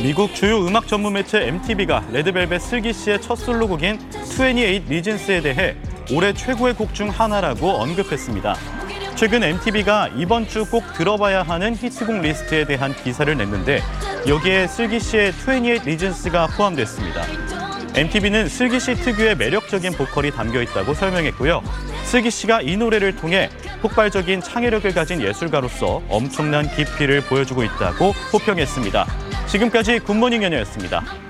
미국 주요 음악 전문 매체 MTV가 레드벨벳 슬기 씨의 첫 솔로곡인 28 Reasons에 대해 올해 최고의 곡 중 하나라고 언급했습니다. 최근 MTV가 이번 주 꼭 들어봐야 하는 히트곡 리스트에 대한 기사를 냈는데 여기에 슬기 씨의 28 Reasons가 포함됐습니다. MTV는 슬기 씨 특유의 매력적인 보컬이 담겨있다고 설명했고요. 슬기 씨가 이 노래를 통해 폭발적인 창의력을 가진 예술가로서 엄청난 깊이를 보여주고 있다고 호평했습니다. 지금까지 굿모닝 연예였습니다.